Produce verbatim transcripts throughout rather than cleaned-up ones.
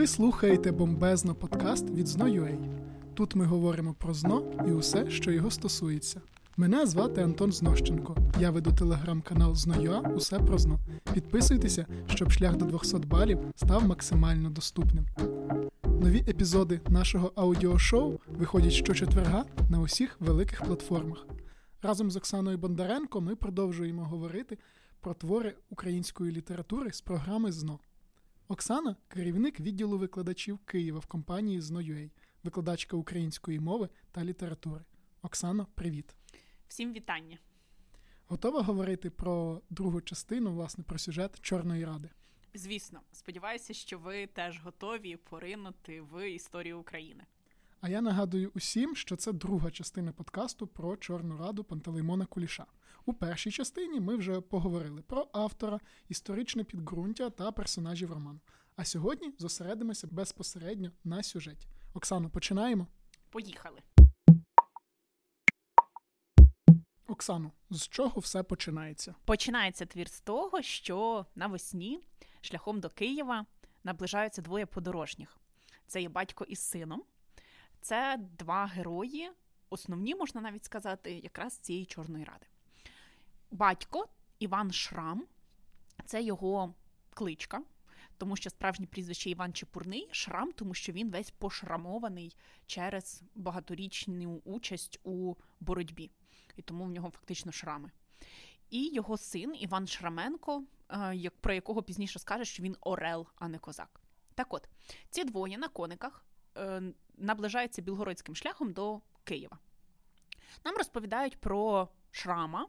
Ви слухаєте бомбезно подкаст від зет ноу ю ей. Тут ми говоримо про ЗНО і усе, що його стосується. Мене звати Антон Знощенко. Я веду телеграм-канал зет ноу ю ей «Усе про ЗНО». Підписуйтеся, щоб шлях до двісті балів став максимально доступним. Нові епізоди нашого аудіошоу виходять щочетверга на усіх великих платформах. Разом з Оксаною Бондаренко ми продовжуємо говорити про твори української літератури з програми ЗНО. Оксана – керівник відділу викладачів Києва в компанії зет ноу ю ей, викладачка української мови та літератури. Оксано, привіт! Всім вітання! Готова говорити про другу частину, власне, про сюжет «Чорної Ради»? Звісно. Сподіваюся, що ви теж готові поринути в історію України. А я нагадую усім, що це друга частина подкасту про Чорну Раду Пантелеймона Куліша. У першій частині ми вже поговорили про автора, історичне підґрунтя та персонажів роману. А сьогодні зосередимося безпосередньо на сюжеті. Оксано, починаємо? Поїхали! Оксано, з чого все починається? Починається твір з того, що навесні шляхом до Києва наближаються двоє подорожніх. Це є батько із сином. Це два герої, основні, можна навіть сказати, якраз цієї Чорної Ради. Батько Іван Шрам, це його кличка, тому що справжнє прізвище Іван Чепурний, Шрам, тому що він весь пошрамований через багаторічну участь у боротьбі. І тому в нього фактично шрами. І його син Іван Шраменко, про якого пізніше скаже, що він орел, а не козак. Так от, ці двоє на кониках наближаються білгородським шляхом до Києва. Нам розповідають про Шрама.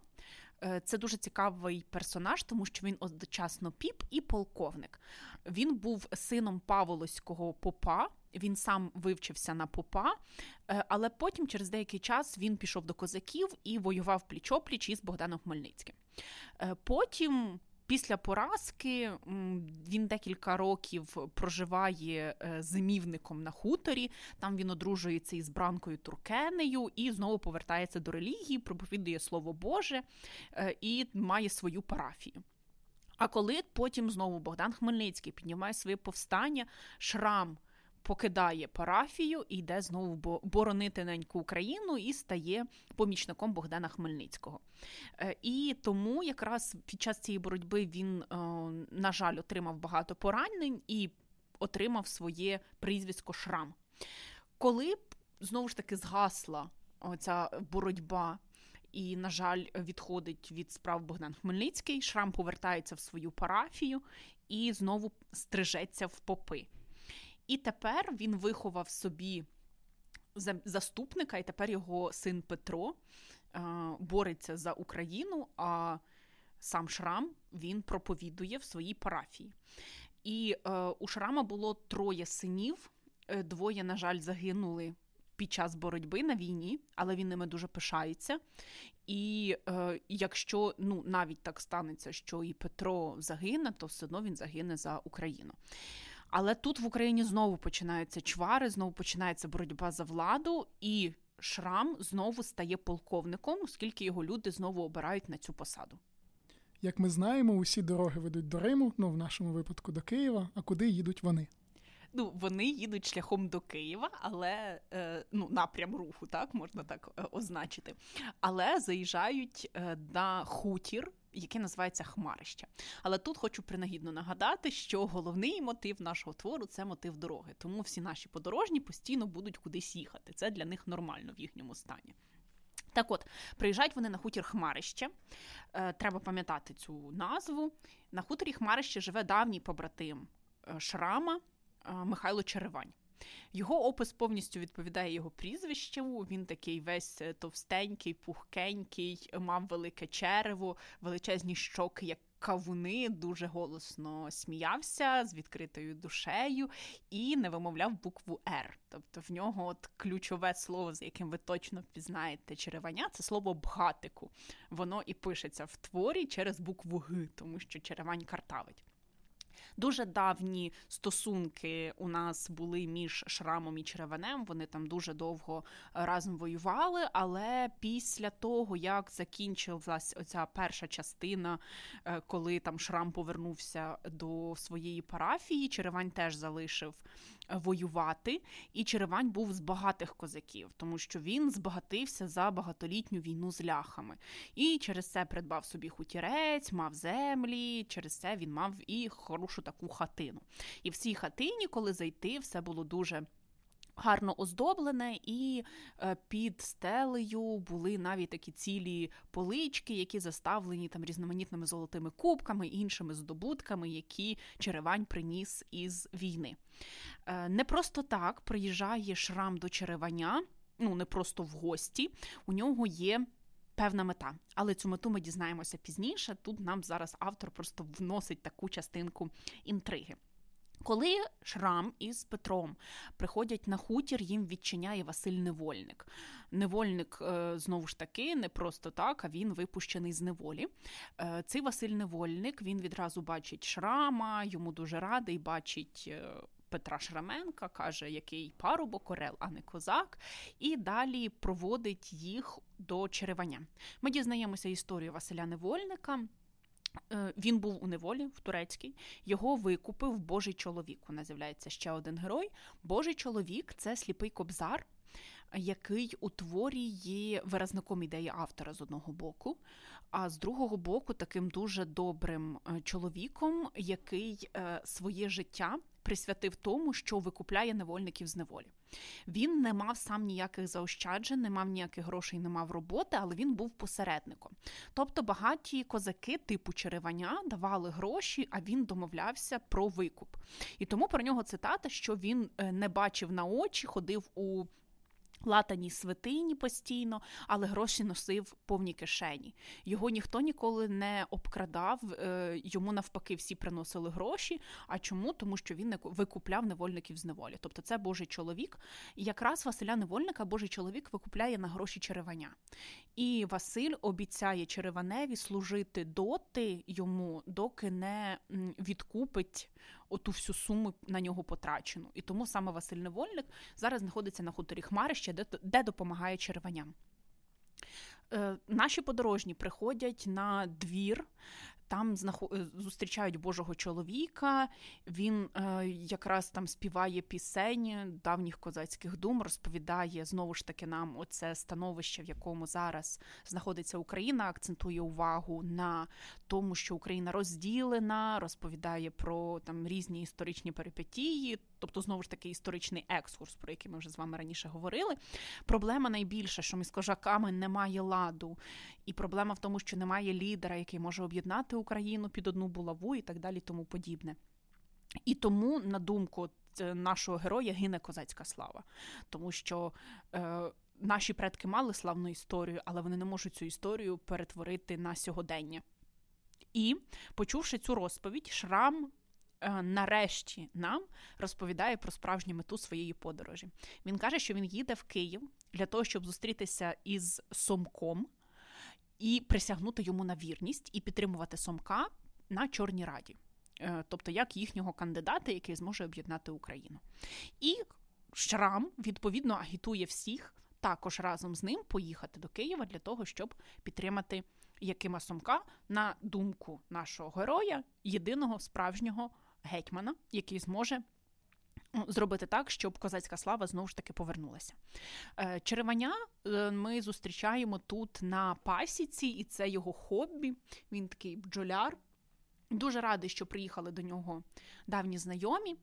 Це дуже цікавий персонаж, тому що він одночасно піп і полковник. Він був сином паволоцького попа, він сам вивчився на попа, але потім через деякий час він пішов до козаків і воював пліч-опліч із Богданом Хмельницьким. Потім, після поразки, він декілька років проживає зимівником на хуторі, там він одружується із Бранкою Туркенею і знову повертається до релігії, проповідує Слово Боже і має свою парафію. А коли потім знову Богдан Хмельницький піднімає своє повстання, Шрам покидає парафію і йде знову боронити неньку Україну і стає помічником Богдана Хмельницького. І тому якраз під час цієї боротьби він, на жаль, отримав багато поранень і отримав своє прізвисько Шрам. Коли, знову ж таки, згасла ця боротьба і, на жаль, відходить від справ Богдан Хмельницький, Шрам повертається в свою парафію і знову стрижеться в попи. І тепер він виховав собі заступника, і тепер його син Петро бореться за Україну, а сам Шрам він проповідує в своїй парафії. І у Шрама було троє синів, двоє, на жаль, загинули під час боротьби на війні, але він ними дуже пишається. І е, якщо ну, навіть так станеться, що і Петро загине, то все одно він загине за Україну. Але тут в Україні знову починаються чвари, знову починається боротьба за владу, і Шрам знову стає полковником, оскільки його люди знову обирають на цю посаду. Як ми знаємо, усі дороги ведуть до Риму, ну в нашому випадку до Києва, а куди їдуть вони? Ну, вони їдуть шляхом до Києва, але, ну, напрям руху, так, можна так означити. Але заїжджають на хутір, який називається Хмарище. Але тут хочу принагідно нагадати, що головний мотив нашого твору – це мотив дороги. Тому всі наші подорожні постійно будуть кудись їхати. Це для них нормально в їхньому стані. Так от, приїжджають вони на хутір Хмарище. Треба пам'ятати цю назву. На хуторі Хмарище живе давній побратим Шрама, Михайло Черевань. Його опис повністю відповідає його прізвищу. Він такий весь товстенький, пухкенький, мав велике черево, величезні щоки, як кавуни, дуже голосно сміявся, з відкритою душею і не вимовляв букву «Р». Тобто в нього от ключове слово, за яким ви точно впізнаєте Череваня, це слово «бгатику». Воно і пишеться в творі через букву «Г», тому що Черевань картавить. Дуже давні стосунки у нас були між Шрамом і Череванем, вони там дуже довго разом воювали, але після того, як закінчилась оця перша частина, коли там Шрам повернувся до своєї парафії, Черевань теж залишив воювати, і Черевань був з багатих козаків, тому що він збагатився за багатолітню війну з ляхами. І через це придбав собі хутірець, мав землі, через це він мав і хорошу таку хатину. І в цій хатині, коли зайти, все було дуже гарно оздоблене, і під стелею були навіть такі цілі полички, які заставлені там різноманітними золотими кубками, іншими здобутками, які Черевань приніс із війни. Не просто так приїжджає Шрам до Череваня, ну не просто в гості, у нього є певна мета. Але цю мету ми дізнаємося пізніше, тут нам зараз автор просто вносить таку частинку інтриги. Коли Шрам із Петром приходять на хутір, їм відчиняє Василь Невольник. Невольник, знову ж таки, не просто так, а він випущений з неволі. Цей Василь Невольник, він відразу бачить Шрама, йому дуже радий, бачить Петра Шраменка, каже, який парубок, орел, а не козак, і далі проводить їх до Череваня. Ми дізнаємося історію Василя Невольника. Він був у неволі, в турецькій, його викупив Божий чоловік. У нас з'являється ще один герой. Божий чоловік – це сліпий кобзар, який у творі є виразником ідеї автора з одного боку, а з другого боку таким дуже добрим чоловіком, який своє життя присвятив тому, що викупляє невольників з неволі. Він не мав сам ніяких заощаджень, не мав ніяких грошей, не мав роботи, але він був посередником. Тобто багаті козаки типу Череваня давали гроші, а він домовлявся про викуп. І тому про нього цитата, що він не бачив на очі, ходив у латаній святині постійно, але гроші носив повні кишені. Його ніхто ніколи не обкрадав, йому навпаки всі приносили гроші. А чому? Тому що він викупляв невольників з неволі. Тобто це Божий чоловік. І якраз Василя Невольника Божий чоловік викупляє на гроші Череваня. І Василь обіцяє Череваневі служити доти йому, доки не відкупить оту всю суму на нього потрачену. І тому саме Василь Невольник зараз знаходиться на хуторі Хмарище, де, де допомагає Череваням. Е, наші подорожні приходять на двір, там зустрічають Божого чоловіка, він е, якраз там співає пісень давніх козацьких дум, розповідає, знову ж таки, нам оце становище, в якому зараз знаходиться Україна, акцентує увагу на тому, що Україна розділена, розповідає про там різні історичні перипетії, тобто, знову ж таки, історичний екскурс, про який ми вже з вами раніше говорили. Проблема найбільша, що між козаками немає ладу, і проблема в тому, що немає лідера, який може об'єднати Україну під одну булаву і так далі, тому подібне. І тому, на думку нашого героя, гине козацька слава. Тому що е, наші предки мали славну історію, але вони не можуть цю історію перетворити на сьогодення. І, почувши цю розповідь, Шрам е, нарешті нам розповідає про справжню мету своєї подорожі. Він каже, що він їде в Київ для того, щоб зустрітися із Сомком, і присягнути йому на вірність, і підтримувати Сомка на Чорній Раді. Тобто, як їхнього кандидата, який зможе об'єднати Україну. І Шрам, відповідно, агітує всіх також разом з ним поїхати до Києва для того, щоб підтримати Якима Сомка, на думку нашого героя, єдиного справжнього гетьмана, який зможе зробити так, щоб козацька слава знову ж таки повернулася. Череваня ми зустрічаємо тут на пасіці, і це його хобі. Він такий бджоляр. Дуже радий, що приїхали до нього давні знайомі,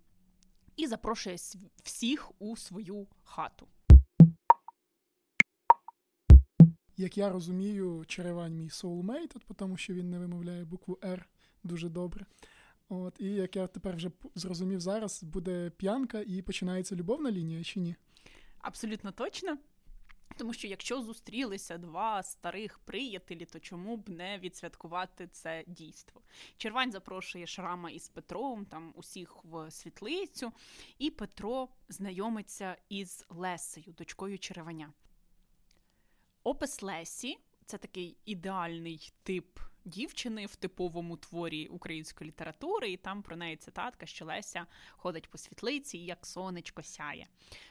і запрошує всіх у свою хату. Як я розумію, Черевань мій соулмейт, тому що він не вимовляє букву «Р» дуже добре. От, і, як я тепер вже зрозумів зараз, буде п'янка і починається любовна лінія, чи ні? Абсолютно точно. Тому що якщо зустрілися два старих приятелі, то чому б не відсвяткувати це дійство? Червань запрошує Шрама із Петром, там усіх в світлицю, і Петро знайомиться із Лесею, дочкою Череваня. Опис Лесі – це такий ідеальний тип дівчини в типовому творі української літератури, і там про неї цитатка, що Леся ходить по світлиці, як сонечко сяє.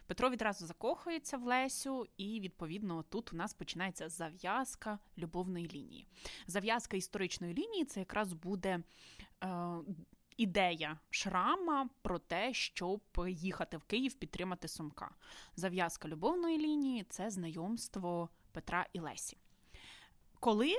Петро відразу закохується в Лесю, і, відповідно, тут у нас починається зав'язка любовної лінії. Зав'язка історичної лінії – це якраз буде... Е, Ідея Шрама про те, щоб їхати в Київ підтримати Сомка. Зав'язка любовної лінії – це знайомство Петра і Лесі. Коли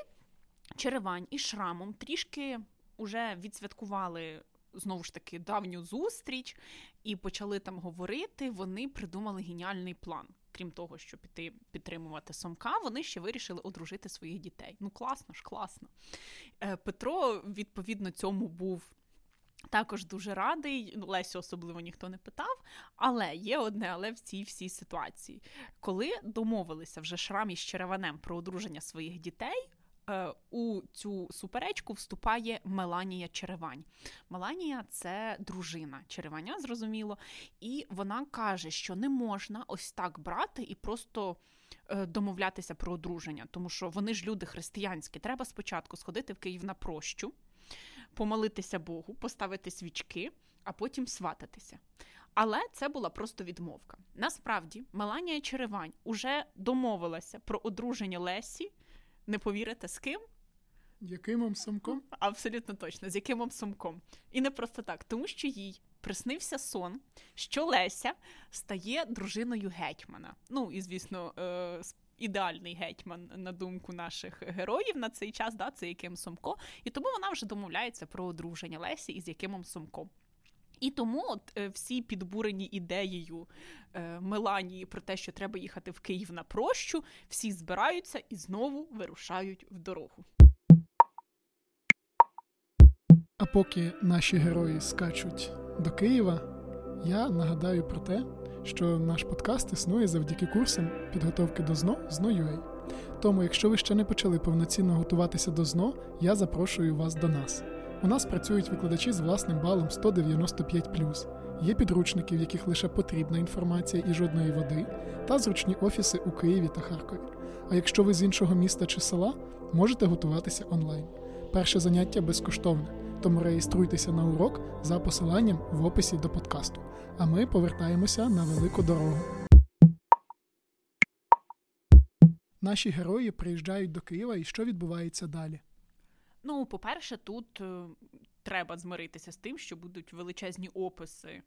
Черевань і Шрамом трішки уже відсвяткували, знову ж таки, давню зустріч і почали там говорити, вони придумали геніальний план. Крім того, що піти підтримувати Сомка, вони ще вирішили одружити своїх дітей. Ну, класно ж, класно. Петро, відповідно, цьому був також дуже радий, Лесю особливо ніхто не питав, але є одне але в цій всій ситуації. Коли домовилися вже Шрам із Череванем про одруження своїх дітей, у цю суперечку вступає Меланія Черевань. Меланія – це дружина Череваня, зрозуміло, і вона каже, що не можна ось так брати і просто домовлятися про одруження, тому що вони ж люди християнські, треба спочатку сходити в Київ на прощу, помолитися Богу, поставити свічки, а потім свататися. Але це була просто відмовка. Насправді, Меланія Черевань уже домовилася про одруження Лесі, не повірите, з ким? Якимом Сомком? Абсолютно точно, з Якимом Сомком. І не просто так, тому що їй приснився сон, що Леся стає дружиною гетьмана. Ну, і, звісно, е- ідеальний гетьман, на думку наших героїв на цей час, да, це Яким Сомко, і тому вона вже домовляється про одруження Лесі із Якимом Сомком. І тому от всі підбурені ідеєю е, Меланії про те, що треба їхати в Київ на прощу, всі збираються і знову вирушають в дорогу. А поки наші герої скачуть до Києва, я нагадаю про те, що наш подкаст існує завдяки курсам підготовки до зет ен о у, зет ен о у ей. Тому, якщо ви ще не почали повноцінно готуватися до зет ен о у, я запрошую вас до нас. У нас працюють викладачі з власним балом сто дев'яносто п'ять плюс. Є підручники, в яких лише потрібна інформація і жодної води, та зручні офіси у Києві та Харкові. А якщо ви з іншого міста чи села, можете готуватися онлайн. Перше заняття безкоштовне, тому реєструйтеся на урок за посиланням в описі до подкасту. А ми повертаємося на велику дорогу. Наші герої приїжджають до Києва, і що відбувається далі? Ну, по-перше, тут треба змиритися з тим, що будуть величезні описи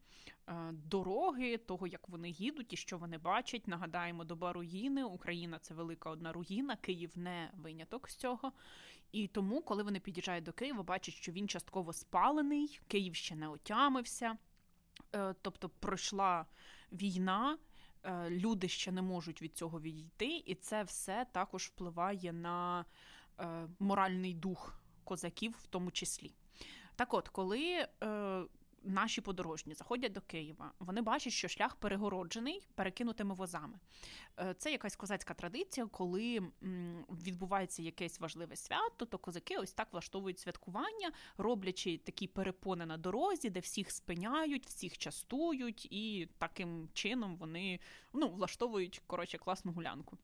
дороги, того, як вони їдуть і що вони бачать. Нагадаємо, доба руїни. Україна – це велика одна руїна, Київ не виняток з цього. І тому, коли вони під'їжджають до Києва, бачать, що він частково спалений, Київ ще не отямився. Тобто пройшла війна, люди ще не можуть від цього відійти, і це все також впливає на моральний дух козаків в тому числі. Так от, коли наші подорожні заходять до Києва, вони бачать, що шлях перегороджений перекинутими возами. Це якась козацька традиція, коли відбувається якесь важливе свято, то козаки ось так влаштовують святкування, роблячи такі перепони на дорозі, де всіх спиняють, всіх частують, і таким чином вони, ну, влаштовують, коротше, класну гулянку.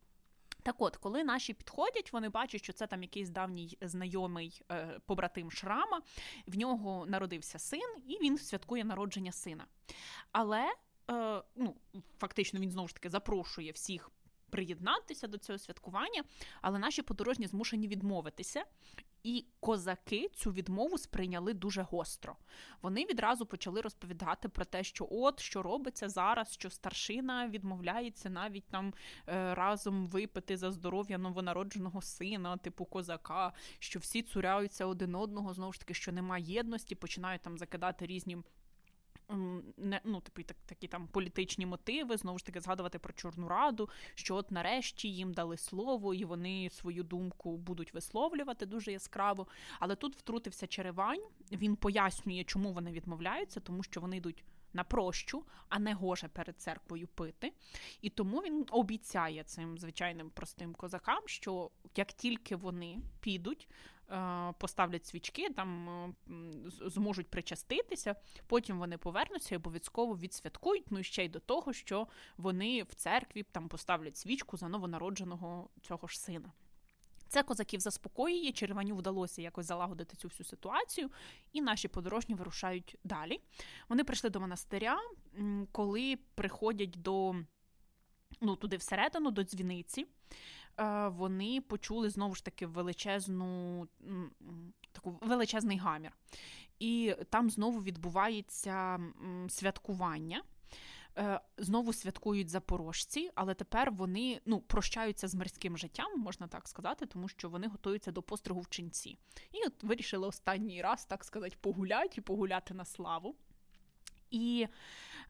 Так от, коли наші підходять, вони бачать, що це там якийсь давній знайомий е, побратим Шрама, в нього народився син, і він святкує народження сина. Але, е, ну, фактично, він, знову ж таки, запрошує всіх приєднатися до цього святкування, але наші подорожні змушені відмовитися, і козаки цю відмову сприйняли дуже гостро. Вони відразу почали розповідати про те, що от, що робиться зараз, що старшина відмовляється навіть там разом випити за здоров'я новонародженого сина, типу козака, що всі цуряються один одного, знову ж таки, що немає єдності, починають там закидати різні... Не, ну, типу, так, такі там політичні мотиви, знову ж таки, згадувати про Чорну Раду, що от нарешті їм дали слово, і вони свою думку будуть висловлювати дуже яскраво. Але тут втрутився Черевань, він пояснює, чому вони відмовляються, тому що вони йдуть на прощу, а не гоже перед церквою пити. І тому він обіцяє цим звичайним простим козакам, що як тільки вони підуть, поставлять свічки, там зможуть причаститися, потім вони повернуться і обов'язково відсвяткують, ну і ще й до того, що вони в церкві там поставлять свічку за новонародженого цього ж сина. Це козаків заспокоює, Череваню вдалося якось залагодити цю всю ситуацію, і наші подорожні вирушають далі. Вони прийшли до монастиря, коли приходять до, ну, туди всередину, до дзвіниці, вони почули, знову ж таки, величезну, таку, величезний гамір. І там знову відбувається святкування. Знову святкують запорожці, але тепер вони, ну, прощаються з мирським життям, можна так сказати, тому що вони готуються до постригу в чинці. І от вирішили останній раз, так сказати, погуляти і погуляти на славу. І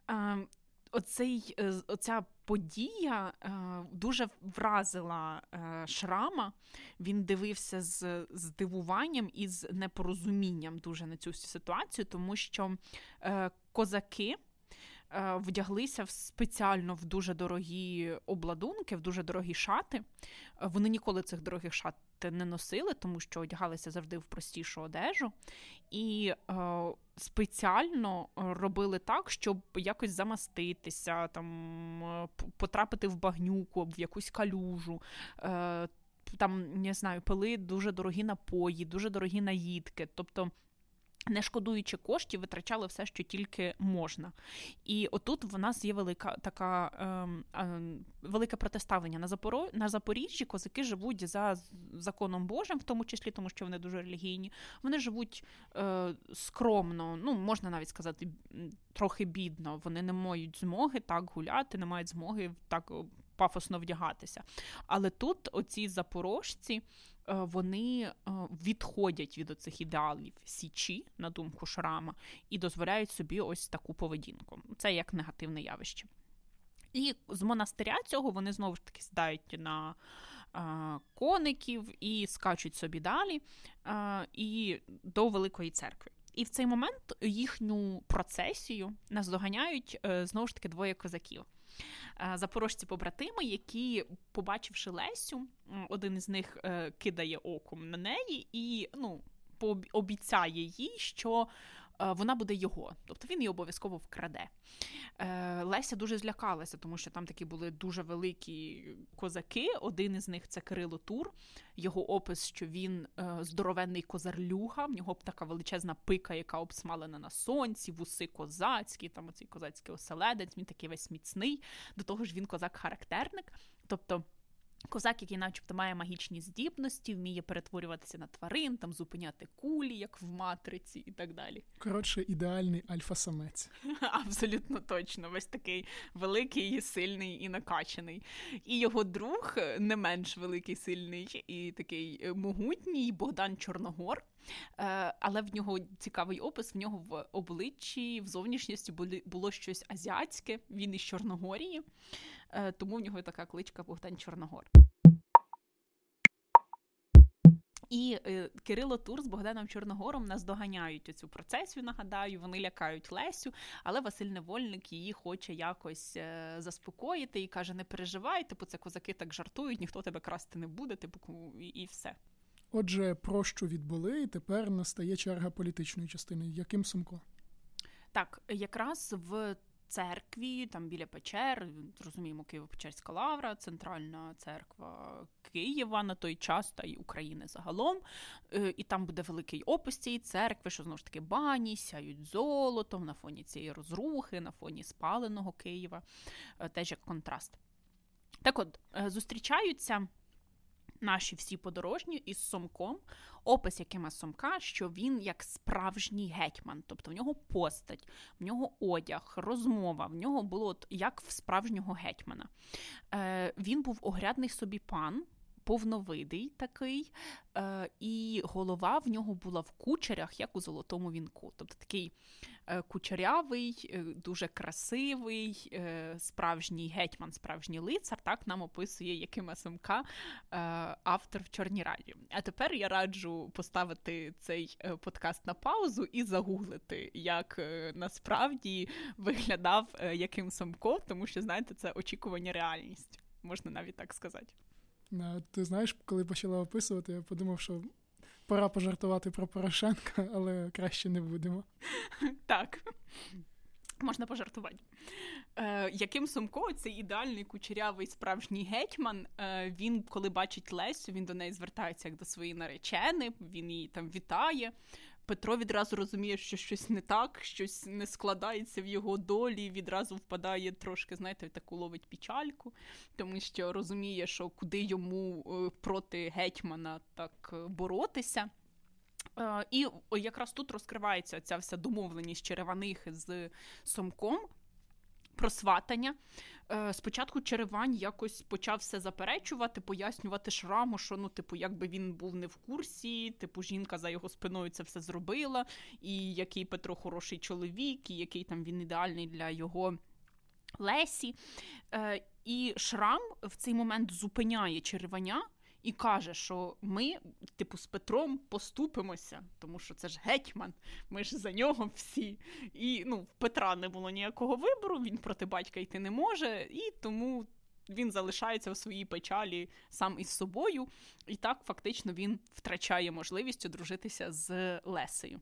е, оцей, оця подія е, дуже вразила е, Шрама. Він дивився з здивуванням і з непорозумінням дуже на цю ситуацію, тому що е, козаки вдяглися в спеціально в дуже дорогі обладунки, в дуже дорогі шати. Вони ніколи цих дорогих шат не носили, тому що одягалися завжди в простішу одежу. І е, спеціально робили так, щоб якось замаститися, там, потрапити в багнюку, в якусь калюжу, е, там, не знаю, пили дуже дорогі напої, дуже дорогі наїдки. Тобто, не шкодуючи коштів, витрачали все, що тільки можна. І отут в нас є велика така е, е, велике протиставлення. На, Запоро... на Запоріжжі козаки живуть за законом Божим, в тому числі, тому що вони дуже релігійні. Вони живуть е, скромно, ну, можна навіть сказати, трохи бідно. Вони не мають змоги так гуляти, не мають змоги так пафосно вдягатися. Але тут оці запорожці, вони відходять від оцих ідеалів Січі, на думку Шрама, і дозволяють собі ось таку поведінку. Це як негативне явище. І з монастиря цього вони знову ж таки сідають на коників і скачуть собі далі і до Великої церкви. І в цей момент їхню процесію наздоганяють знову ж таки двоє козаків. Запорожці-побратими, які, побачивши Лесю, один із них кидає оком на неї і, ну, обіцяє їй, що вона буде його. Тобто він її обов'язково вкраде. Леся дуже злякалася, тому що там такі були дуже великі козаки. Один із них – це Кирило Тур. Його опис, що він здоровенний козарлюга, в нього така величезна пика, яка обсмалена на сонці, вуси козацькі, там оцей козацький оселедець, він такий весь міцний. До того ж він козак-характерник. Тобто козак, який начебто має магічні здібності, вміє перетворюватися на тварин, там зупиняти кулі, як в матриці і так далі. Коротше, ідеальний альфа-самець. Абсолютно точно. Весь такий великий, сильний і накачаний. І його друг, не менш великий, сильний і такий могутній, Богдан Чорногор. Але в нього цікавий опис, в нього в обличчі, в зовнішності було щось азіатське, він із Чорногорії, тому в нього така кличка Богдан Чорногор. І Кирило Тур з Богданом Чорногором наздоганяють цю процесію, нагадаю, вони лякають Лесю, але Василь Невольник її хоче якось заспокоїти і каже, не переживай, типу, це козаки так жартують, ніхто тебе красти не буде, типу, і все. Отже, прощу відбули, і тепер настає черга політичної частини. Яким Сомко? Так, якраз в церкві, там біля печер, розуміємо, Києво-Печерська лавра, центральна церква Києва на той час, та й України загалом, і там буде великий опис цієї церкви, що, знову ж таки, бані, сяють золотом на фоні цієї розрухи, на фоні спаленого Києва, теж як контраст. Так от, зустрічаються наші всі подорожні із Сомком, опис Якима Сомка, що він як справжній гетьман, тобто в нього постать, в нього одяг, розмова, в нього було як в справжнього гетьмана. Е, він був огрядний собі пан, повновидий такий, е, і голова в нього була в кучерях, як у золотому вінку. Тобто такий е, кучерявий, е, дуже красивий, е, справжній гетьман, справжній лицар, так нам описує Якима Сомка е, автор в Чорній Раді. А тепер я раджу поставити цей подкаст на паузу і загуглити, як е, насправді виглядав е, Яким Сомко, тому що, знаєте, це очікування реальність, можна навіть так сказати. Ти знаєш, коли почала описувати, я подумав, що пора пожартувати про Порошенка, але краще не будемо. Так. Можна пожартувати. Е, Яким Сомко, цей ідеальний кучерявий справжній гетьман, е, він, коли бачить Лесю, він до неї звертається як до своєї наречени, він її там вітає. Петро відразу розуміє, що щось не так, щось не складається в його долі, відразу впадає трошки, знаєте, таку ловить печальку, тому що розуміє, що куди йому проти гетьмана так боротися. І якраз тут розкривається ця вся домовленість Череваних з Сомком про сватання. Спочатку Черевань якось почав все заперечувати, пояснювати Шраму, що, ну, типу, якби він був не в курсі, типу, жінка за його спиною це все зробила, і який Петро хороший чоловік, і який там він ідеальний для його Лесі. І Шрам в цей момент зупиняє Череваня і каже, що ми, типу, з Петром поступимося, тому що це ж гетьман, ми ж за нього всі. І, ну, в Петра не було ніякого вибору, він проти батька йти не може, і тому він залишається у своїй печалі сам із собою. І так, фактично, він втрачає можливість одружитися з Лесею.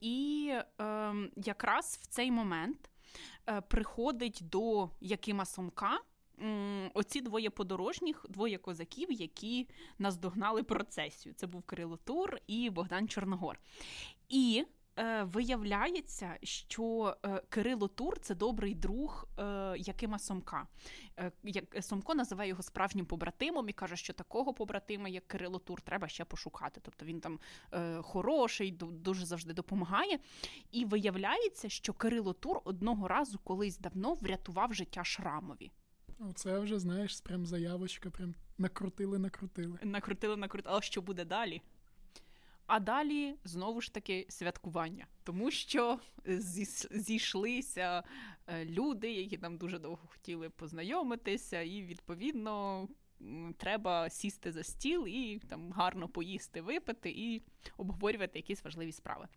І е, якраз в цей момент приходить до Якима Сомка оці двоє подорожніх, двоє козаків, які наздогнали процесію. Це був Кирило Тур і Богдан Чорногор. І е, виявляється, що е, Кирило Тур – це добрий друг е, Якима Сомка. Е, Сомко називає його справжнім побратимом і каже, що такого побратима, як Кирило Тур, треба ще пошукати. Тобто він там е, хороший, дуже завжди допомагає. І виявляється, що Кирило Тур одного разу колись давно врятував життя Шрамові. Це вже, знаєш, прям заявочка, прям накрутили-накрутили. Накрутили-накрутили. А що буде далі? А далі, знову ж таки, святкування. Тому що зійшлися люди, які там дуже довго хотіли познайомитися, і, відповідно, треба сісти за стіл і там гарно поїсти, випити і обговорювати якісь важливі справи.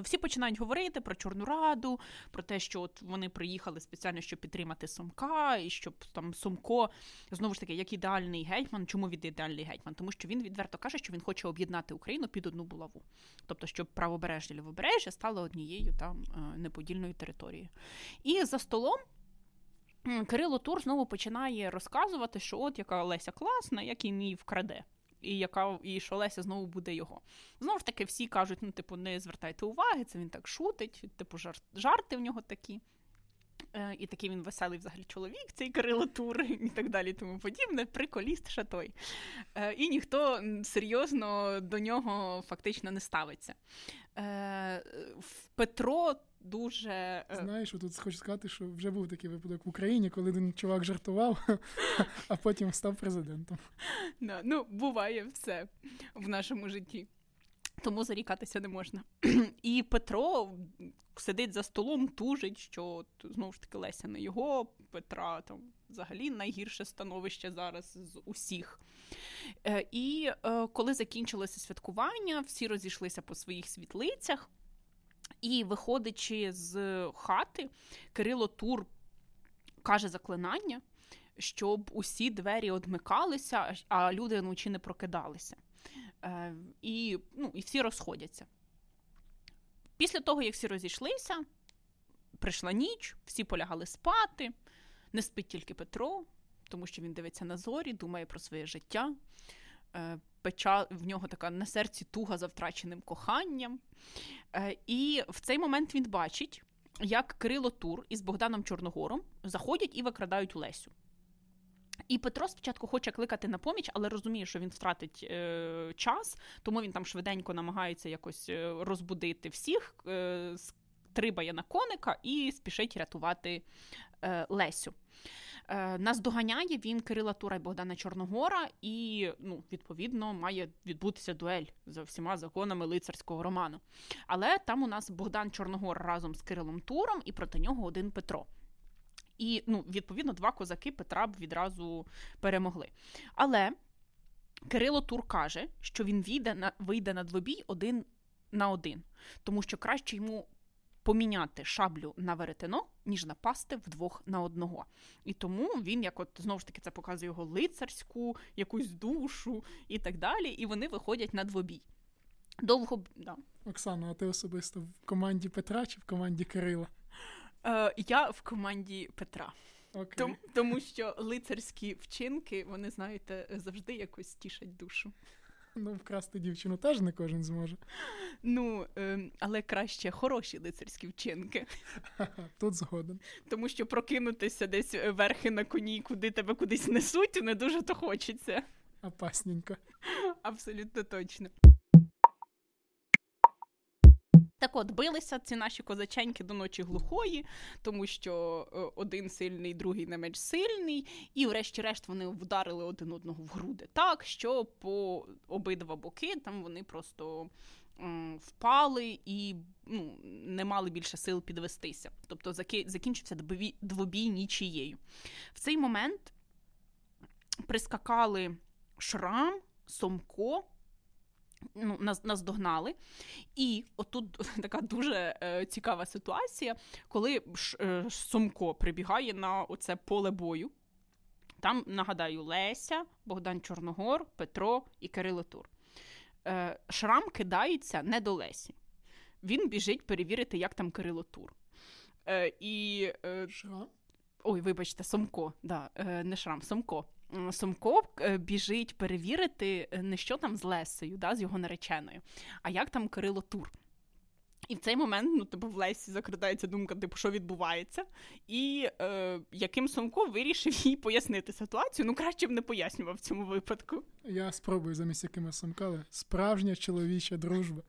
Всі починають говорити про Чорну Раду, про те, що от вони приїхали спеціально, щоб підтримати Сомка, і щоб там Сомко, знову ж таки, як ідеальний гетьман. Чому він ідеальний гетьман? Тому що він відверто каже, що він хоче об'єднати Україну під одну булаву. Тобто, щоб правобережжя і лівобережжя стало однією там неподільною територією. І за столом Кирило Тур знову починає розказувати, що от яка Леся класна, як її вкраде. І яка і що Леся знову буде його. Знову ж таки, всі кажуть, ну, типу, не звертайте уваги, це він так шутить, типу, жар, жарти в нього такі. Е, і такий він веселий взагалі чоловік, цей Кирило Тур, і так далі, і тому подібне, приколіст шатой. Е, і ніхто серйозно до нього фактично не ставиться. Е, Петро дуже... Знаєш, тут хочу сказати, що вже був такий випадок в Україні, коли один чувак жартував, а потім став президентом. Да, ну, буває все в нашому житті. Тому зарікатися не можна. І Петро сидить за столом, тужить, що, знову ж таки, Леся не його, Петра там взагалі найгірше становище зараз з усіх. І коли закінчилося святкування, всі розійшлися по своїх світлицях. І, виходячи з хати, Кирило Тур каже заклинання, щоб усі двері одмикалися, а люди вночі не прокидалися. Е, і, ну, і всі розходяться. Після того, як всі розійшлися, прийшла ніч, всі полягали спати, не спить тільки Петро, тому що він дивиться на зорі, думає про своє життя. Печа... в нього така на серці туга за втраченим коханням. І в цей момент він бачить, як Кирило Тур із Богданом Чорногором заходять і викрадають Лесю. І Петро спочатку хоче кликати на поміч, але розуміє, що він втратить е- час, тому він там швиденько намагається якось розбудити всіх, е- стрибає на коника і спішить рятувати е- Лесю. Наздоганяє він Кирила Тура і Богдана Чорногора і, ну, відповідно, має відбутися дуель за всіма законами лицарського роману. Але там у нас Богдан Чорногор разом з Кирилом Туром і проти нього один Петро. І, ну, відповідно, два козаки Петра б відразу перемогли. Але Кирило Тур каже, що він вийде на, вийде на двобій один на один, тому що краще йому поміняти шаблю на веретено, ніж напасти вдвох на одного. І тому він, як от, знову ж таки, це показує його лицарську, якусь душу і так далі, і вони виходять на двобій. довго... Да. Оксано, а ти особисто в команді Петра чи в команді Кирила? Е, я в команді Петра. Okay. Тому, тому що лицарські вчинки, вони, знаєте, завжди якось тішать душу. Ну, вкрасти дівчину теж не кожен зможе. Ну, е, але краще хороші лицарські вчинки. Тут згоден. Тому що прокинутися десь верхи на коні, куди тебе кудись несуть, не дуже то хочеться. Опасненько. Абсолютно точно. Так от, билися ці наші козаченьки до ночі глухої, тому що один сильний, другий не менш сильний, і врешті-решт вони вдарили один одного в груди так, що по обидва боки там вони просто м, впали і ну, не мали більше сил підвестися. Тобто заки, закінчився двобій нічією. В цей момент прискакали Шрам, Сомко, ну, нас, нас догнали. І отут така дуже е, цікава ситуація, коли ш, е, Сомко прибігає на оце поле бою. Там, нагадаю, Леся, Богдан Чорногор, Петро і Кирило Тур. Е, Шрам кидається не до Лесі. Він біжить перевірити, як там Кирило Тур. Е, і, е, Шрам? Ой, вибачте, Сомко. Да, е, не Шрам, Сомко. Сомко біжить перевірити, не що там з Лесею, да, з його нареченою, а як там Кирило Тур. І в цей момент ну, типу, в Лесі закрадається думка, типу, що відбувається, і е, Яким Сомко вирішив їй пояснити ситуацію. Ну, краще б не пояснював в цьому випадку. Я спробую замість Якима Сомка, але справжня чоловіча дружба.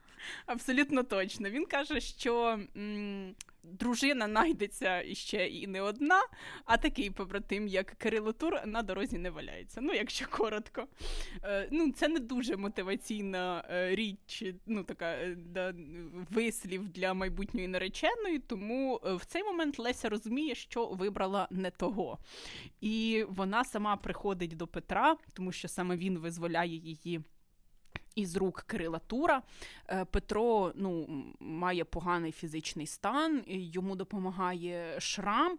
Абсолютно точно. Він каже, що м, дружина найдеться ще і не одна, а такий побратим, як Кирило Тур, на дорозі не валяється. Ну, якщо коротко. Е, ну, це не дуже мотиваційна е, річ, ну, така, е, да, вислів для майбутньої нареченої, тому в цей момент Леся розуміє, що вибрала не того. І вона сама приходить до Петра, тому що саме він визволяє її із рук Кирила Тура. Петро ну, має поганий фізичний стан, йому допомагає Шрам,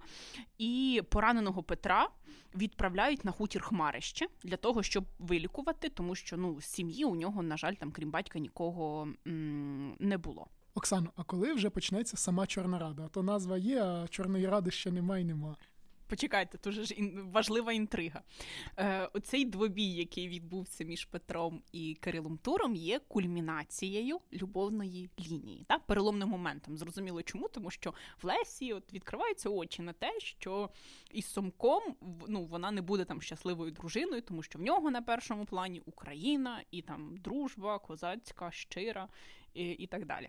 і пораненого Петра відправляють на хутір Хмарище для того, щоб вилікувати, тому що ну, з сім'ї у нього, на жаль, там, крім батька, нікого м- не було. Оксано, а коли вже почнеться сама Чорна Рада? А то назва є, а Чорної Ради ще немає і нема. Почекайте, дуже ж важлива інтрига. Е, оцей двобій, який відбувся між Петром і Кирилом Туром, є кульмінацією любовної лінії, так? Переломним моментом. Зрозуміло чому, тому що в Лесі от відкриваються очі на те, що із Сомком ну, вона не буде там щасливою дружиною, тому що в нього на першому плані Україна і там дружба, козацька, щира і, і так далі.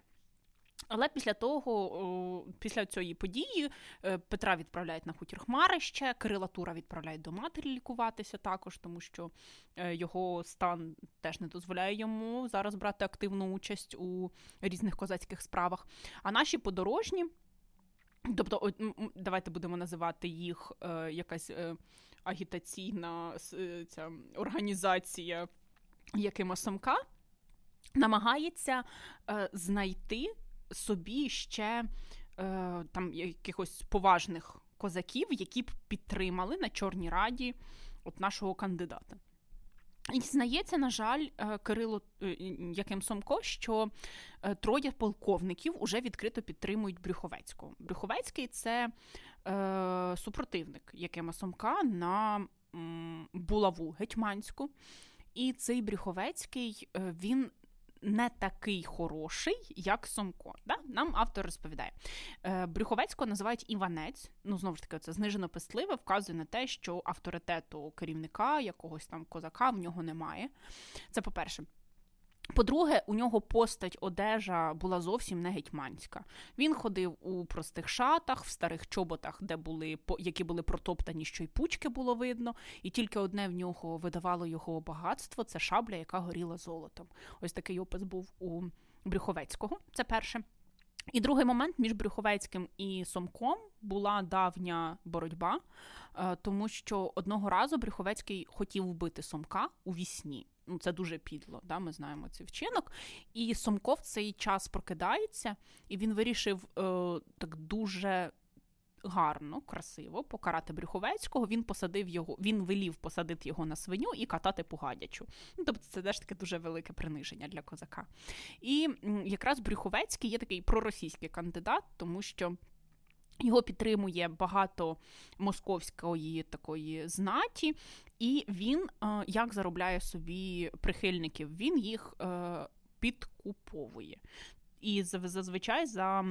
Але після того, після цієї події Петра відправляють на хутір Хмарище, Кирила Тура відправляють до матері лікуватися також, тому що його стан теж не дозволяє йому зараз брати активну участь у різних козацьких справах. А наші подорожні, тобто давайте будемо називати їх якась агітаційна ця організація Якима Сомка, намагається е, знайти собі ще е, там якихось поважних козаків, які б підтримали на Чорній Раді от нашого кандидата. І знається, на жаль, Кирило Яким Сомко, що троє полковників уже відкрито підтримують Брюховецького. Брюховецький – це е, супротивник Якима Сомка на м, булаву гетьманську. І цей Брюховецький, він не такий хороший, як Сомко. Да? Нам автор розповідає. Брюховецького називають Іванець. Ну, знову ж таки, це знижено пестливе, вказує на те, що авторитету керівника, якогось там козака в нього немає. Це по-перше. По-друге, у нього постать, одежа була зовсім не гетьманська. Він ходив у простих шатах, в старих чоботах, де були, які були протоптані, що й пучки було видно, і тільки одне в нього видавало його багатство – це шабля, яка горіла золотом. Ось такий опис був у Брюховецького, це перше. І другий момент, між Брюховецьким і Сомком була давня боротьба, тому що одного разу Брюховецький хотів вбити Сомка у вісні. Ну, це дуже підло, да? Ми знаємо цей вчинок. І Сомко в цей час прокидається, і він вирішив е, так дуже гарно, красиво покарати Брюховецького. Він посадив його, він велів посадити його на свиню і катати Пугадячу. Ну, тобто це теж таке дуже велике приниження для козака. І якраз Брюховецький є такий проросійський кандидат, тому що його підтримує багато московської такої знаті, і він як заробляє собі прихильників? Він їх підкуповує. І зазвичай за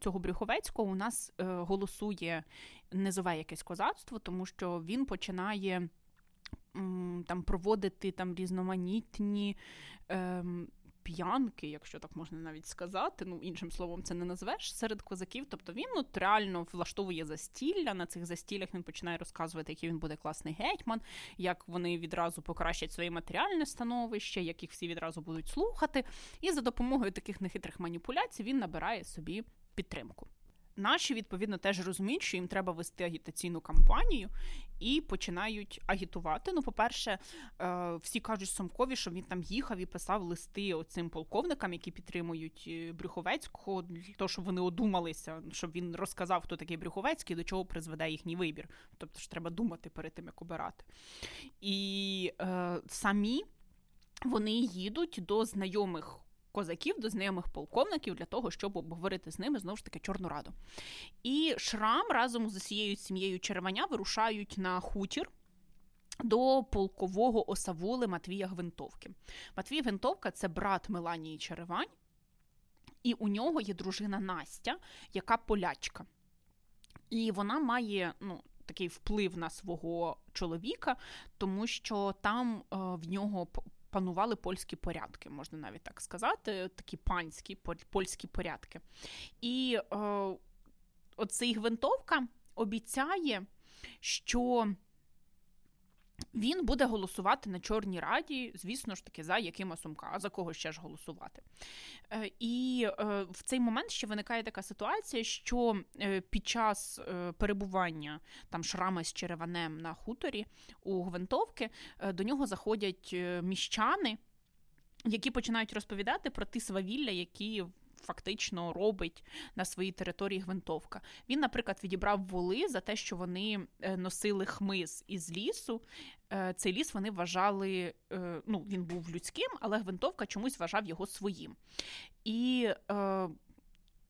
цього Брюховецького у нас голосує низове якесь козацтво, тому що він починає там проводити там різноманітні п'янки, якщо так можна навіть сказати, ну іншим словом це не назвеш, серед козаків. Тобто він ну, реально влаштовує застілля, на цих застіллях він починає розказувати, який він буде класний гетьман, як вони відразу покращать своє матеріальне становище, як їх всі відразу будуть слухати. І за допомогою таких нехитрих маніпуляцій він набирає собі підтримку. Наші, відповідно, теж розуміють, що їм треба вести агітаційну кампанію і починають агітувати. Ну, по-перше, всі кажуть Сомкові, що він там їхав і писав листи оцим полковникам, які підтримують Брюховецького, для того, щоб вони одумалися, щоб він розказав, хто такий Брюховецький, до чого призведе їхній вибір. Тобто ж треба думати перед тим, як обирати. І е, самі вони їдуть до знайомих козаків, до знайомих полковників для того, щоб обговорити з ними, знову ж таки, Чорну Раду. І Шрам разом з усією сім'єю Череваня вирушають на хутір до полкового осавули Матвія Гвинтовки. Матвій Гвинтовка – це брат Меланії Черевань, і у нього є дружина Настя, яка полячка. І вона має, ну, такий вплив на свого чоловіка, тому що там е, в нього панували польські порядки, можна навіть так сказати, такі панські, польські порядки. І е, оцей Гвинтовка обіцяє, що він буде голосувати на Чорній Раді, звісно ж таки, за Якима Сомка, а за кого ще ж голосувати. Е, і е, в цей момент ще виникає така ситуація, що е, під час е, перебування там Шрама з Череванем на хуторі у Гвинтовки е, до нього заходять е, міщани, які починають розповідати про ті свавілля, які фактично робить на своїй території Гвинтовка. Він, наприклад, відібрав воли за те, що вони носили хмиз із лісу. Цей ліс вони вважали, ну, він був людським, але Гвинтовка чомусь вважав його своїм. І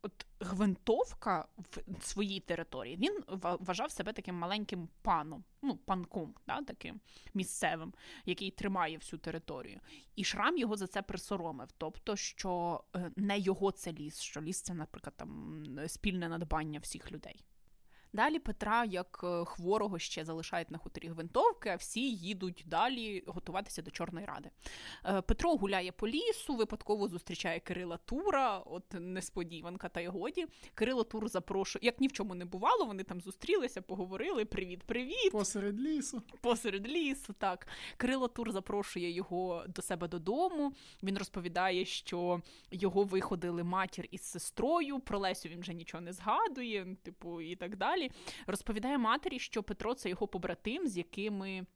от Гвинтовка в своїй території, він вважав себе таким маленьким паном, ну, панком, да, таким місцевим, який тримає всю територію. І Шрам його за це присоромив, тобто, що не його це ліс, що ліс – це, наприклад, там, спільне надбання всіх людей. Далі Петра, як хворого, ще залишають на хуторі Гвинтовки, а всі їдуть далі готуватися до Чорної Ради. Петро гуляє по лісу, випадково зустрічає Кирила Тура, от несподіванка та й годі. Кирило Тур запрошує, як ні в чому не бувало, вони там зустрілися, поговорили, привіт-привіт. Посеред лісу. Посеред лісу, так. Кирило Тур запрошує його до себе додому, він розповідає, що його виходили матір із сестрою, про Лесю він вже нічого не згадує, типу, і так далі. Розповідає матері, що Петро – це його побратим, з якими,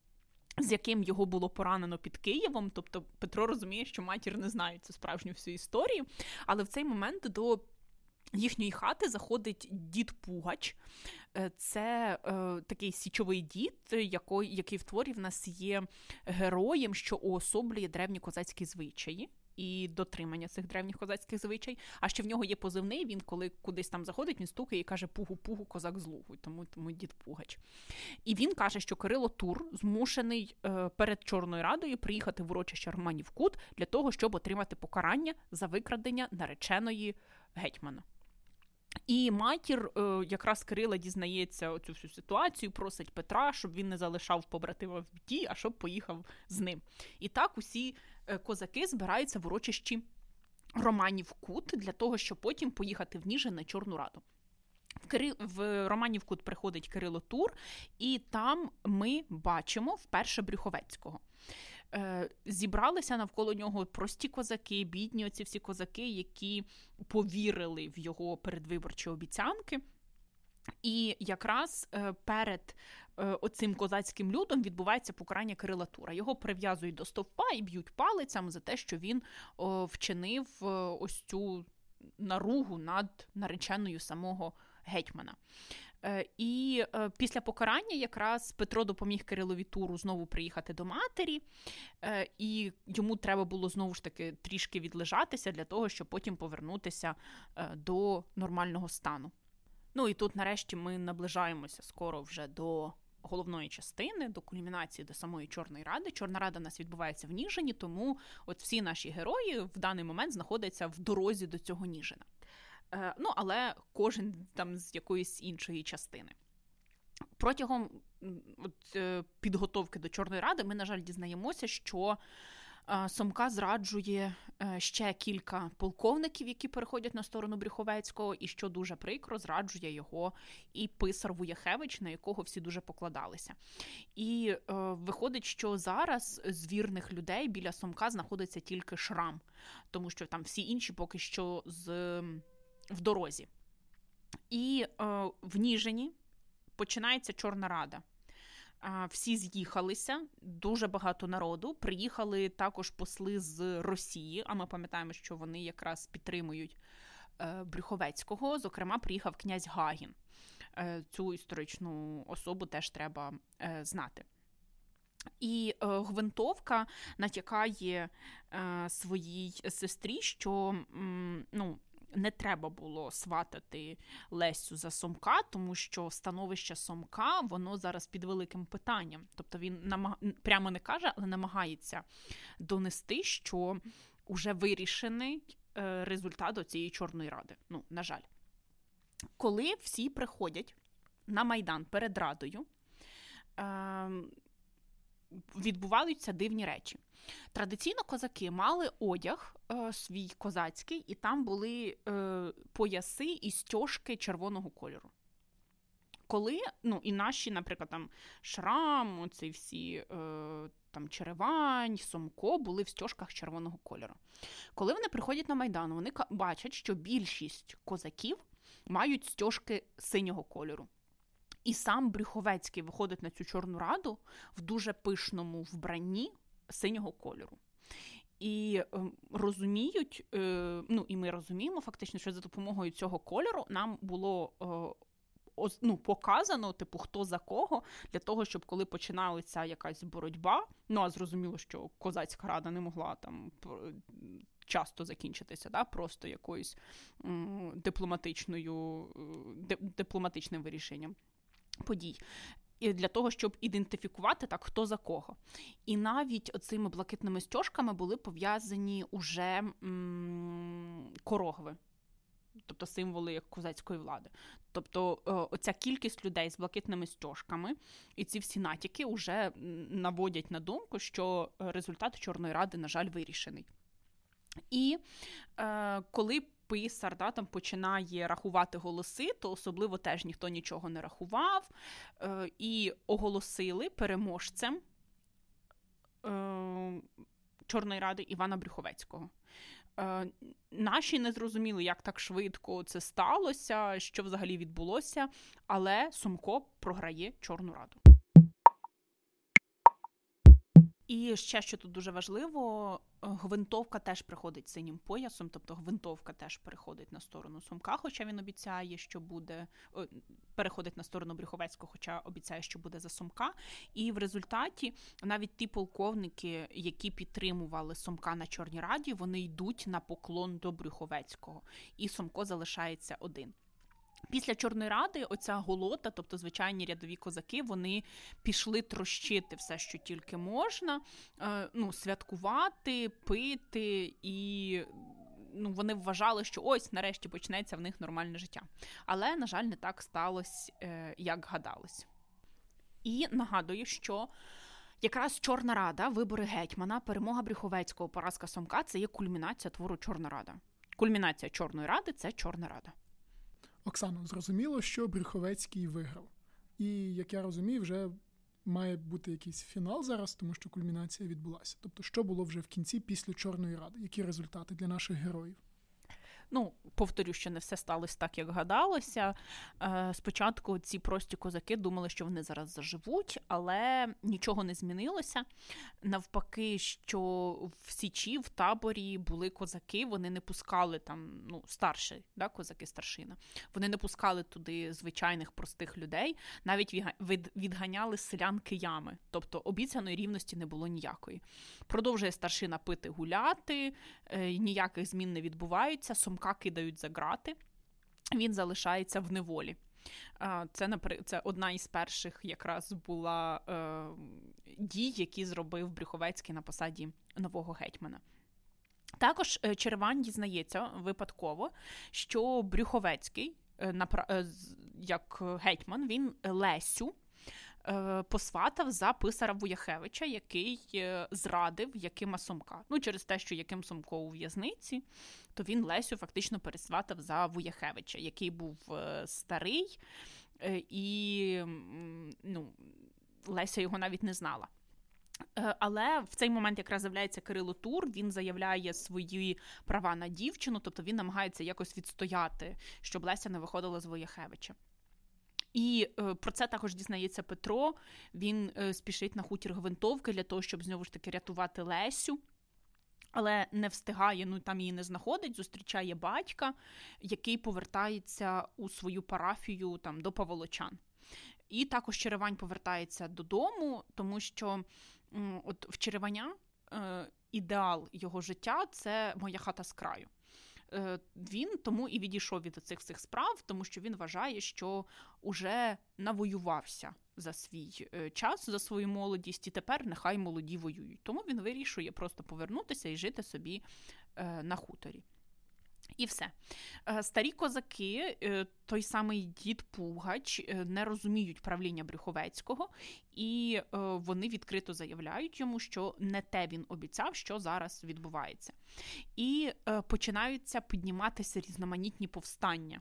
з яким його було поранено під Києвом. Тобто Петро розуміє, що матір не знає цю справжню всю історію. Але в цей момент до їхньої хати заходить дід Пугач. Це е, такий січовий дід, який, який в творі в нас є героєм, що уособлює древні козацькі звичаї і дотримання цих древніх козацьких звичай. А ще в нього є позивний, він коли кудись там заходить, він стукає і каже «пугу-пугу, козак з лугу», тому, тому дід Пугач. І він каже, що Кирило Тур змушений е, перед Чорною Радою приїхати в урочище Романів Кут для того, щоб отримати покарання за викрадення нареченої гетьмана. І матір, якраз Кирила, дізнається оцю всю ситуацію, просить Петра, щоб він не залишав побратима в біді, а щоб поїхав з ним. І так усі козаки збираються в урочищі Романів Кут для того, щоб потім поїхати в Ніжин на Чорну Раду. В Романів Кут приходить Кирило Тур, і там ми бачимо вперше Брюховецького. Зібралися навколо нього прості козаки, бідні оці всі козаки, які повірили в його передвиборчі обіцянки. І якраз перед оцим козацьким людом відбувається покарання Кирила Тура. Його прив'язують до стовпа і б'ють палицями за те, що він вчинив ось цю наругу над нареченою самого гетьмана. І після покарання якраз Петро допоміг Кирилові Туру знову приїхати до матері, і йому треба було знову ж таки трішки відлежатися для того, щоб потім повернутися до нормального стану. Ну і тут нарешті ми наближаємося скоро вже до головної частини, до кульмінації, до самої Чорної Ради. Чорна Рада у нас відбувається в Ніжині, тому от всі наші герої в даний момент знаходяться в дорозі до цього Ніжина. Ну, але кожен там з якоїсь іншої частини. Протягом от, підготовки до Чорної Ради ми, на жаль, дізнаємося, що Сомка зраджує ще кілька полковників, які переходять на сторону Брюховецького, і, що дуже прикро, зраджує його і писар Вуяхевич, на якого всі дуже покладалися. І е, виходить, що зараз з вірних людей біля Сомка знаходиться тільки Шрам, тому що там всі інші поки що з, в дорозі. І е, в Ніжині починається Чорна Рада. Всі з'їхалися, дуже багато народу, приїхали також посли з Росії, а ми пам'ятаємо, що вони якраз підтримують Брюховецького, зокрема, приїхав князь Гагін. Цю історичну особу теж треба знати. І Гвинтовка натякає своїй сестрі, що, ну, не треба було сватати Лесю за Сомка, тому що становище Сомка, воно зараз під великим питанням. Тобто він намаг... прямо не каже, але намагається донести, що вже вирішений результат цієї Чорної Ради. Ну, на жаль. Коли всі приходять на Майдан перед Радою, відбуваються дивні речі. Традиційно козаки мали одяг е, свій козацький, і там були е, пояси і стьожки червоного кольору. Коли, ну і наші, наприклад, там Шрам, оці всі, е, там Черевань, Сомко були в стьожках червоного кольору. Коли вони приходять на Майдан, вони бачать, що більшість козаків мають стьожки синього кольору. І сам Брюховецький виходить на цю Чорну Раду в дуже пишному вбранні синього кольору. І розуміють, ну і ми розуміємо фактично, що за допомогою цього кольору нам було, ну, показано, типу, хто за кого, для того, щоб коли починалася якась боротьба, ну а зрозуміло, що козацька рада не могла там часто закінчитися, да, просто якоюсь м- дипломатичною, м- дипломатичним вирішенням подій. І для того, щоб ідентифікувати, так, хто за кого. І навіть цими блакитними стьожками були пов'язані уже м- корогви, тобто символи козацької влади. Тобто оця кількість людей з блакитними стьожками і ці всі натяки вже наводять на думку, що результат Чорної Ради, на жаль, вирішений. І е, коли писар, да, там починає рахувати голоси, то особливо теж ніхто нічого не рахував, е, і оголосили переможцем е, Чорної Ради Івана Брюховецького. Е, наші не зрозуміли, як так швидко це сталося, що взагалі відбулося, але Сомко програє Чорну Раду. І ще, що тут дуже важливо, Гвинтовка теж приходить синім поясом, тобто Гвинтовка теж переходить на сторону Сомка, хоча він обіцяє, що буде, переходить на сторону Брюховецького, хоча обіцяє, що буде за Сомка. І в результаті навіть ті полковники, які підтримували Сомка на Чорній Раді, вони йдуть на поклон до Брюховецького, і Сомко залишається один. Після Чорної Ради оця голота, тобто звичайні рядові козаки, вони пішли трощити все, що тільки можна, ну, святкувати, пити, і, ну, вони вважали, що ось нарешті почнеться в них нормальне життя. Але, на жаль, не так сталося, як гадалось. І нагадую, що якраз Чорна Рада, вибори гетьмана, перемога Брюховецького, поразка Сомка – це є кульмінація твору Чорна Рада. Кульмінація Чорної Ради – це Чорна Рада. Оксано, зрозуміло, що Брюховецький виграв. І, як я розумію, вже має бути якийсь фінал зараз, тому що кульмінація відбулася. Тобто, що було вже в кінці після Чорної Ради? Які результати для наших героїв? Ну, повторю, що не все сталося так, як гадалося. Спочатку ці прості козаки думали, що вони зараз заживуть, але нічого не змінилося. Навпаки, що в Січі, в таборі були козаки, вони не пускали там, ну, старші, да, козаки-старшина. Вони не пускали туди звичайних, простих людей, навіть відганяли селян киями. Тобто обіцяної рівності не було ніякої. Продовжує старшина пити, гуляти, ніяких змін не відбувається, Сомка кидають за грати, він залишається в неволі. Це, це одна із перших якраз була е, дій, які зробив Брюховецький на посаді нового гетьмана. Також Черевань дізнається випадково, що Брюховецький, е, як гетьман, він Лесю е, посватав за писара Вуяхевича, який зрадив Якима Сомка. Ну, через те, що Яким Сомко у в'язниці, то він Лесю фактично пересватав за Вуяхевича, який був старий, і ну, Леся його навіть не знала. Але в цей момент якраз з'являється Кирило Тур, він заявляє свої права на дівчину, тобто він намагається якось відстояти, щоб Леся не виходила з Вуяхевича. І про це також дізнається Петро, він спішить на хутір Гвинтовки для того, щоб знову ж таки рятувати Лесю. Але не встигає, ну там її не знаходить, зустрічає батька, який повертається у свою парафію там, до Паволочан. І також Черевань повертається додому, тому що от в Череваня е, ідеал його життя – це «Моя хата з краю». Е, він тому і відійшов від цих всіх справ, тому що він вважає, що уже навоювався за свій час, за свою молодість, і тепер нехай молоді воюють. Тому він вирішує просто повернутися і жити собі е, на хуторі. І все. Старі козаки, той самий дід Пугач, не розуміють правління Брюховецького, і вони відкрито заявляють йому, що не те він обіцяв, що зараз відбувається. І починаються підніматися різноманітні повстання.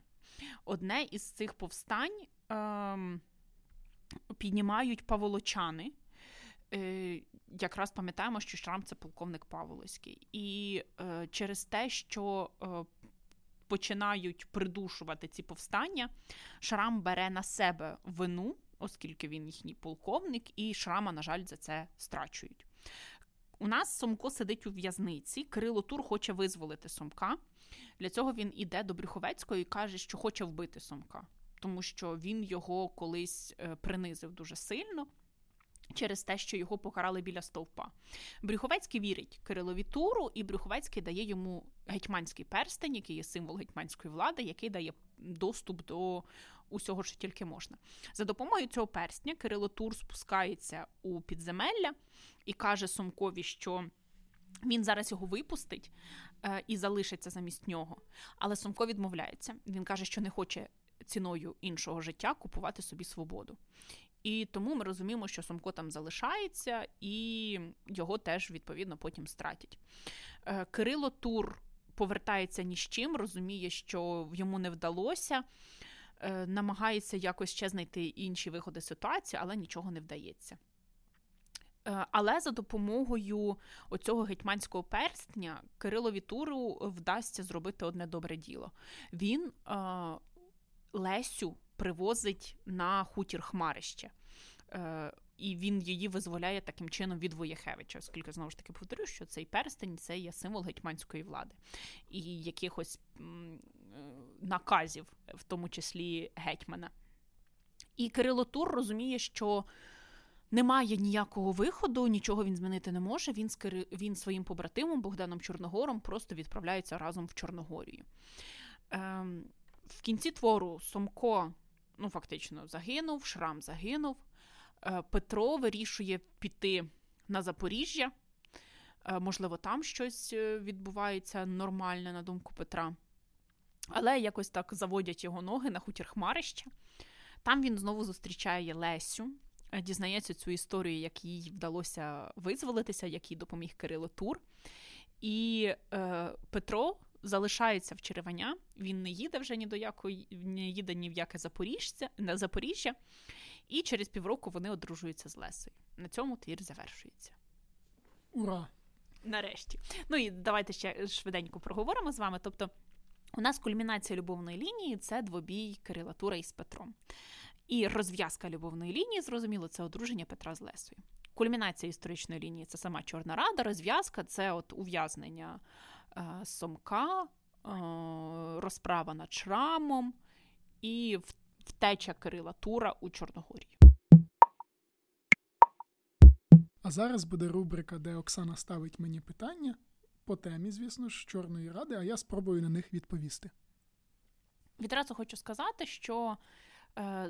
Одне із цих повстань ем, піднімають паволочани. Е, якраз пам'ятаємо, що Шрам – це полковник Павлоцький. І е, через те, що е, починають придушувати ці повстання, Шрам бере на себе вину, оскільки він їхній полковник, і Шрама, на жаль, за це страчують. У нас Сомко сидить у в'язниці, Кирило Тур хоче визволити Сомка. Для цього він іде до Брюховецького і каже, що хоче вбити Сомка, тому що він його колись принизив дуже сильно, через те, що його покарали біля стовпа. Брюховецький вірить Кирилові Туру, і Брюховецький дає йому гетьманський перстень, який є символ гетьманської влади, який дає доступ до усього, що тільки можна. За допомогою цього перстня Кирило Тур спускається у підземелля і каже Сомкові, що він зараз його випустить і залишиться замість нього. Але Сомко відмовляється. Він каже, що не хоче ціною іншого життя купувати собі свободу. І тому ми розуміємо, що Сомко там залишається, і його теж, відповідно, потім стратять. Кирило Тур повертається ні з чим, розуміє, що йому не вдалося, намагається якось ще знайти інші виходи з ситуації, але нічого не вдається. Але за допомогою оцього гетьманського перстня Кирилові Туру вдасться зробити одне добре діло. Він Лесю привозить на хутір Хмарище. Е, і він її визволяє таким чином від Вуяхевича, оскільки, знову ж таки, повторю, що цей перстень – це є символ гетьманської влади. І якихось м, наказів, в тому числі гетьмана. І Кирило Тур розуміє, що немає ніякого виходу, нічого він змінити не може. Він, з, він своїм побратимом Богданом Чорногором просто відправляється разом в Чорногорію. Е, В кінці твору Сомко, ну, фактично, загинув, Шрам загинув. Петро вирішує піти на Запоріжжя. Можливо, там щось відбувається нормальне, на думку Петра. Але якось так заводять його ноги на хутір Хмарища. Там він знову зустрічає Лесю, дізнається цю історію, як їй вдалося визволитися, як їй допоміг Кирило Тур. І е, Петро залишається в Череваня, він не їде вже ні до якої, не їде ні в яке Запоріжжя, на Запоріжжя, і через півроку вони одружуються з Лесою. На цьому твір завершується. Ура! Нарешті. Ну і давайте ще швиденько проговоримо з вами. Тобто У нас кульмінація любовної лінії – це двобій Кирила Тура із Петром. І розв'язка любовної лінії, зрозуміло, це одруження Петра з Лесою. Кульмінація історичної лінії – це сама Чорна Рада, розв'язка – це от ув'язнення е, Сомка, е, розправа над Шрамом і втеча Кирила Тура у Чорногорії. А зараз буде рубрика, де Оксана ставить мені питання по темі, звісно ж, Чорної Ради, а я спробую на них відповісти. Відразу хочу сказати, що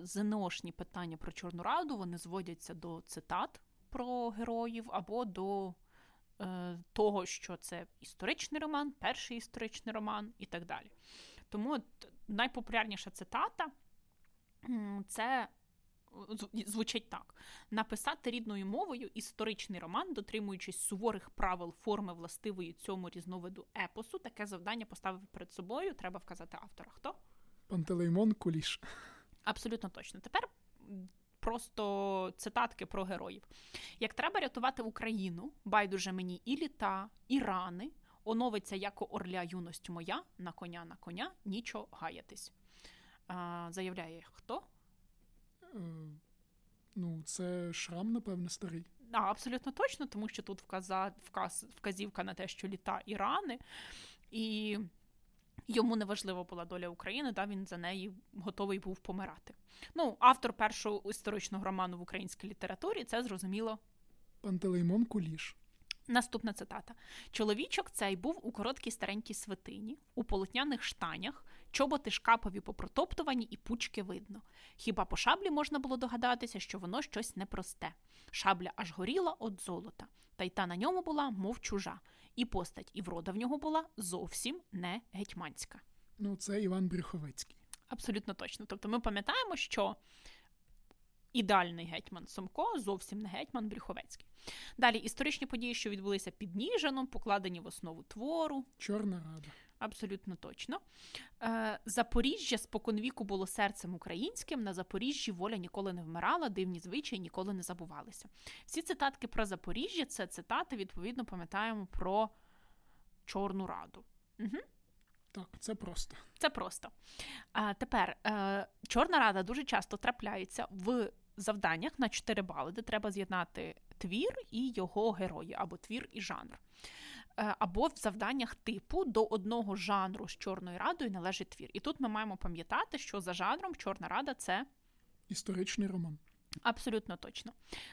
ЗНОшні питання про Чорну Раду, вони зводяться до цитат про героїв або до е, того, що це історичний роман, перший історичний роман і так далі. Тому найпопулярніша цитата – це звучить так. Написати рідною мовою історичний роман, дотримуючись суворих правил форми властивої цьому різновиду епосу, таке завдання поставив перед собою, треба вказати автора. Хто? Пантелеймон Куліш. Абсолютно точно. Тепер просто цитатки про героїв. Як треба рятувати Україну, байдуже мені і літа, і рани, оновиться, яко орля юность моя, на коня, на коня, нічо гаятись. А, заявляє хто? Ну, це Шрам, напевно, старий. А, абсолютно точно, тому що тут вказа, вказ, вказівка на те, що літа і рани, і йому неважлива була доля України, да, він за неї готовий був помирати. Ну, автор першого історичного роману в українській літературі, це, зрозуміло, Пантелеймон Куліш. Наступна цитата. Чоловічок цей був у короткій старенькій свитині, у полотняних штанях, чоботи шкапові попротоптувані і пучки видно. Хіба по шаблі можна було догадатися, що воно щось непросте. Шабля аж горіла от золота, та й та на ньому була, мов чужа. І постать, і врода в нього була зовсім не гетьманська. Ну, це Іван Брюховецький. Абсолютно точно. Тобто ми пам'ятаємо, що ідеальний гетьман Сомко, зовсім не гетьман Брюховецький. Далі, історичні події, що відбулися під Ніжином, покладені в основу твору. Чорна Рада. Абсолютно точно. Запоріжжя споконвіку було серцем українським, на Запоріжжі воля ніколи не вмирала, дивні звичаї ніколи не забувалися. Всі цитатки про Запоріжжя – це цитати, відповідно, пам'ятаємо про Чорну Раду. Угу. Так, це просто. Це просто. А, тепер, е, Чорна Рада дуже часто трапляється в завданнях на чотири бали, де треба з'єднати твір і його герої, або твір і жанр. Е, або в завданнях типу до одного жанру з Чорною Радою належить твір. І тут ми маємо пам'ятати, що за жанром Чорна Рада – це історичний роман. Абсолютно точно.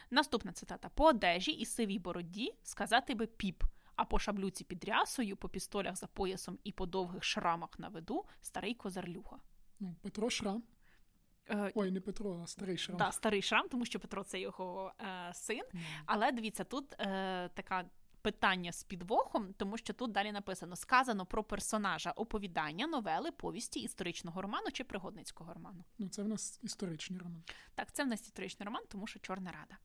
Наступна цитата. По одежі і сивій бороді сказати би піп. А по шаблюці під рясою, по пістолях за поясом і по довгих шрамах на виду старий козарлюга. Ну, Петро Шрам. Е... Ой, не Петро, а старий Шрам. Так, да, старий Шрам, тому що Петро – це його е, син. Mm. Але, дивіться, тут е, таке питання з підвохом, тому що тут далі написано «Сказано про персонажа оповідання, новели, повісті, історичного роману чи пригодницького роману». Ну, це в нас історичний роман. Так, це в нас історичний роман, тому що Чорна Рада.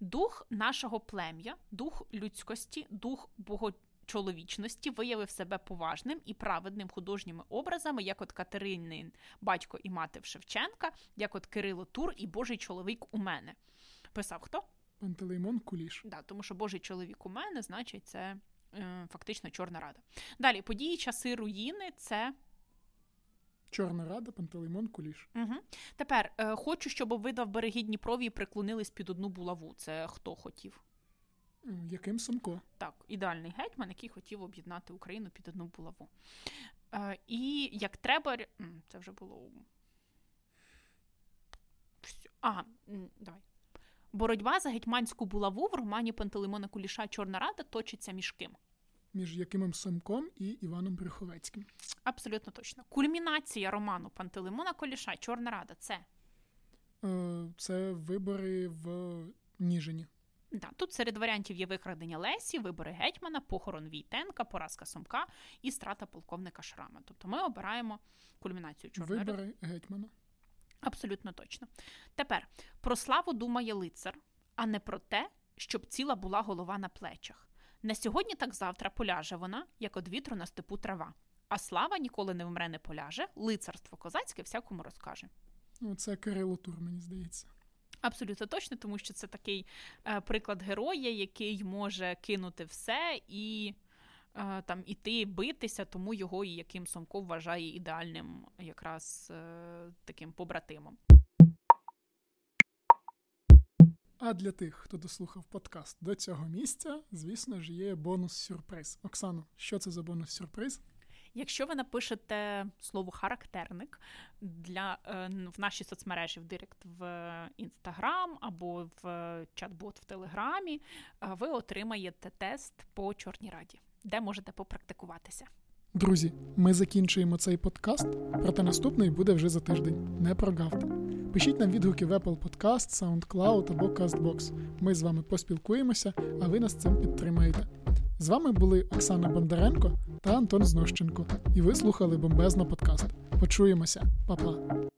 Дух нашого плем'я, дух людськості, дух богочоловічності виявив себе поважним і праведним художніми образами, як от Катеринин, батько і мати в Шевченка, як от Кирило Тур і Божий чоловік у мене. Писав хто? Пантелеймон Куліш. Да, тому що Божий чоловік у мене, значить, це е, фактично Чорна Рада. Далі, події, часи, руїни, це Чорна Рада, Пантелеймон Куліш. Угу. Тепер, е, хочу, щоб видав береги Дніпрові і приклонились під одну булаву. Це хто хотів? Яким Сомко. Так, ідеальний гетьман, який хотів об'єднати Україну під одну булаву. Е, і як треба, це вже було. Ага, давай. Боротьба за гетьманську булаву в романі Пантелеймона Куліша «Чорна Рада» точиться між ким? Між Якимом Сомком і Іваном Брюховецьким. Абсолютно точно. Кульмінація роману Пантелеймона Куліша «Чорна Рада» – це? Це вибори в Ніжині. Да, тут серед варіантів є викрадення Лесі, вибори гетьмана, похорон Війтенка, поразка Сомка і страта полковника Шрама. Тобто ми обираємо кульмінацію «Чорної Ради». Вибори гетьмана. Абсолютно точно. Тепер, про славу думає лицар, а не про те, щоб ціла була голова на плечах. На сьогодні так завтра поляже вона, як од вітру на степу трава. А слава ніколи не вмре, не поляже, лицарство козацьке всякому розкаже. Ну, це Кирило Тур, мені здається. Абсолютно точно, тому що це такий е, приклад героя, який може кинути все і там іти битися, тому його і Яким Сомко вважає ідеальним якраз таким побратимом. А для тих, хто дослухав подкаст до цього місця, звісно ж, є бонус-сюрприз. Оксано, що це за бонус-сюрприз? Якщо ви напишете слово «характерник» для, е, в нашій соцмережі, в директ в Instagram або в чат-бот в Телеграмі, ви отримаєте тест по Чорній Раді, де можете попрактикуватися. Друзі, ми закінчуємо цей подкаст, проте наступний буде вже за тиждень. Не прогавте. Пишіть нам відгуки в Apple Podcast, SoundCloud або CastBox. Ми з вами поспілкуємося, а ви нас цим підтримаєте. З вами були Оксана Бондаренко та Антон Знощенко, і ви слухали бомбезно подкаст. Почуємося. Па-па.